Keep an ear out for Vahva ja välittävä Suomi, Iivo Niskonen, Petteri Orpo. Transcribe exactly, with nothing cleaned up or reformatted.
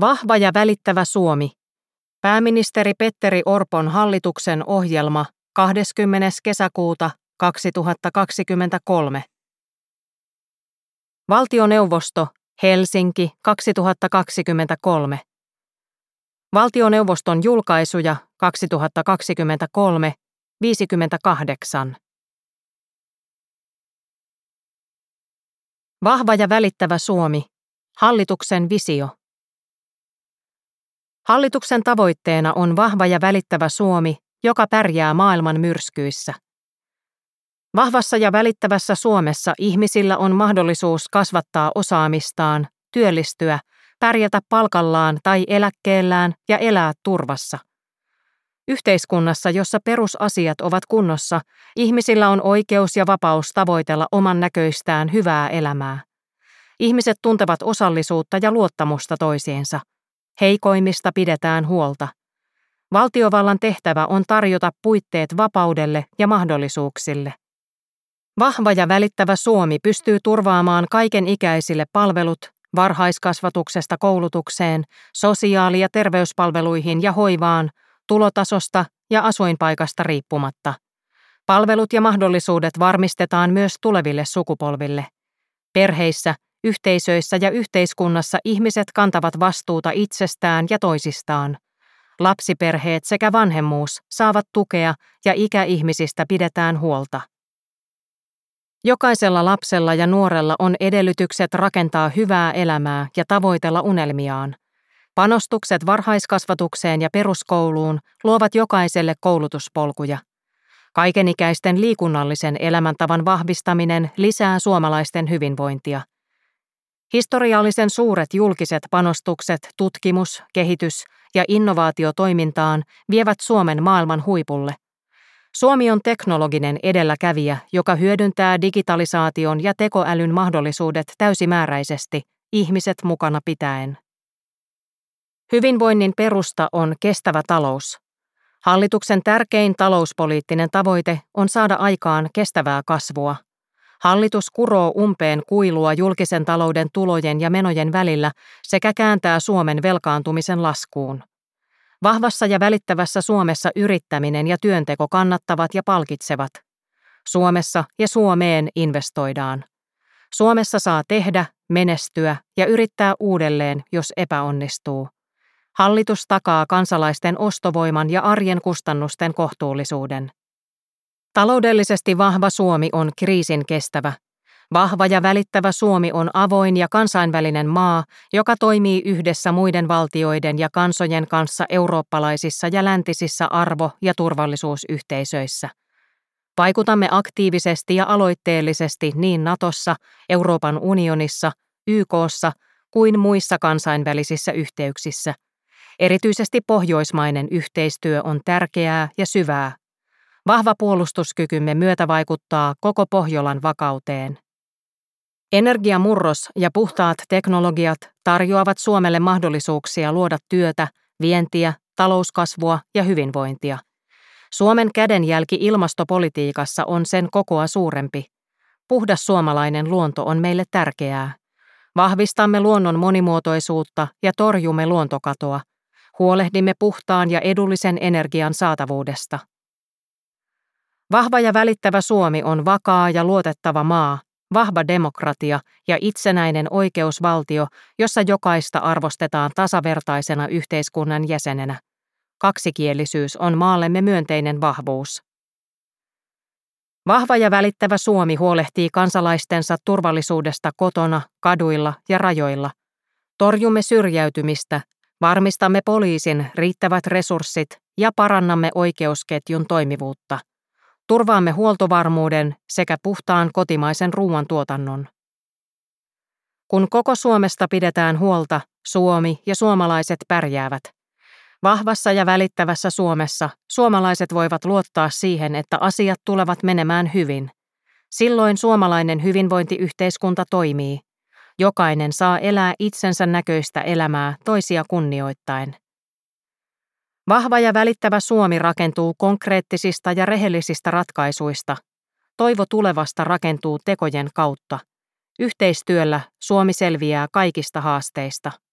Vahva ja välittävä Suomi. Pääministeri Petteri Orpon hallituksen ohjelma kahdeskymmenes kesäkuuta kaksituhattakaksikymmentäkolme. Valtioneuvosto, Helsinki, kaksituhattakaksikymmentäkolme. Valtioneuvoston julkaisuja kaksituhattakaksikymmentäkolme, viisikymmentäkahdeksan. Vahva ja välittävä Suomi. Hallituksen visio. Hallituksen tavoitteena on vahva ja välittävä Suomi, joka pärjää maailman myrskyissä. Vahvassa ja välittävässä Suomessa ihmisillä on mahdollisuus kasvattaa osaamistaan, työllistyä, pärjätä palkallaan tai eläkkeellään ja elää turvassa. Yhteiskunnassa, jossa perusasiat ovat kunnossa, ihmisillä on oikeus ja vapaus tavoitella oman näköistään hyvää elämää. Ihmiset tuntevat osallisuutta ja luottamusta toisiinsa. Heikoimmista pidetään huolta. Valtiovallan tehtävä on tarjota puitteet vapaudelle ja mahdollisuuksille. Vahva ja välittävä Suomi pystyy turvaamaan kaiken ikäisille palvelut, varhaiskasvatuksesta koulutukseen, sosiaali- ja terveyspalveluihin ja hoivaan, tulotasosta ja asuinpaikasta riippumatta. Palvelut ja mahdollisuudet varmistetaan myös tuleville sukupolville. Perheissä, yhteisöissä ja yhteiskunnassa ihmiset kantavat vastuuta itsestään ja toisistaan. Lapsiperheet sekä vanhemmuus saavat tukea ja ikäihmisistä pidetään huolta. Jokaisella lapsella ja nuorella on edellytykset rakentaa hyvää elämää ja tavoitella unelmiaan. Panostukset varhaiskasvatukseen ja peruskouluun luovat jokaiselle koulutuspolkuja. Kaikenikäisten liikunnallisen elämäntavan vahvistaminen lisää suomalaisten hyvinvointia. Historiallisen suuret julkiset panostukset tutkimus-, kehitys- ja innovaatiotoimintaan vievät Suomen maailman huipulle. Suomi on teknologinen edelläkävijä, joka hyödyntää digitalisaation ja tekoälyn mahdollisuudet täysimääräisesti, ihmiset mukana pitäen. Hyvinvoinnin perusta on kestävä talous. Hallituksen tärkein talouspoliittinen tavoite on saada aikaan kestävää kasvua. Hallitus kuroo umpeen kuilua julkisen talouden tulojen ja menojen välillä sekä kääntää Suomen velkaantumisen laskuun. Vahvassa ja välittävässä Suomessa yrittäminen ja työnteko kannattavat ja palkitsevat. Suomessa ja Suomeen investoidaan. Suomessa saa tehdä, menestyä ja yrittää uudelleen, jos epäonnistuu. Hallitus takaa kansalaisten ostovoiman ja arjen kustannusten kohtuullisuuden. Taloudellisesti vahva Suomi on kriisin kestävä. Vahva ja välittävä Suomi on avoin ja kansainvälinen maa, joka toimii yhdessä muiden valtioiden ja kansojen kanssa eurooppalaisissa ja läntisissä arvo- ja turvallisuusyhteisöissä. Vaikutamme aktiivisesti ja aloitteellisesti niin Natossa, Euroopan unionissa, Y K:ssa kuin muissa kansainvälisissä yhteyksissä. Erityisesti pohjoismainen yhteistyö on tärkeää ja syvää. Vahva puolustuskykymme myötävaikuttaa koko Pohjolan vakauteen. Energiamurros ja puhtaat teknologiat tarjoavat Suomelle mahdollisuuksia luoda työtä, vientiä, talouskasvua ja hyvinvointia. Suomen kädenjälki ilmastopolitiikassa on sen kokoa suurempi. Puhdas suomalainen luonto on meille tärkeää. Vahvistamme luonnon monimuotoisuutta ja torjumme luontokatoa. Huolehdimme puhtaan ja edullisen energian saatavuudesta. Vahva ja välittävä Suomi on vakaa ja luotettava maa, vahva demokratia ja itsenäinen oikeusvaltio, jossa jokaista arvostetaan tasavertaisena yhteiskunnan jäsenenä. Kaksikielisyys on maallemme myönteinen vahvuus. Vahva ja välittävä Suomi huolehtii kansalaistensa turvallisuudesta kotona, kaduilla ja rajoilla. Torjumme syrjäytymistä, varmistamme poliisin riittävät resurssit ja parannamme oikeusketjun toimivuutta. Turvaamme huoltovarmuuden sekä puhtaan kotimaisen ruoantuotannon. Kun koko Suomesta pidetään huolta, Suomi ja suomalaiset pärjäävät. Vahvassa ja välittävässä Suomessa suomalaiset voivat luottaa siihen, että asiat tulevat menemään hyvin. Silloin suomalainen hyvinvointiyhteiskunta toimii. Jokainen saa elää itsensä näköistä elämää toisia kunnioittaen. Vahva ja välittävä Suomi rakentuu konkreettisista ja rehellisistä ratkaisuista. Toivo tulevasta rakentuu tekojen kautta. Yhteistyöllä Suomi selviää kaikista haasteista.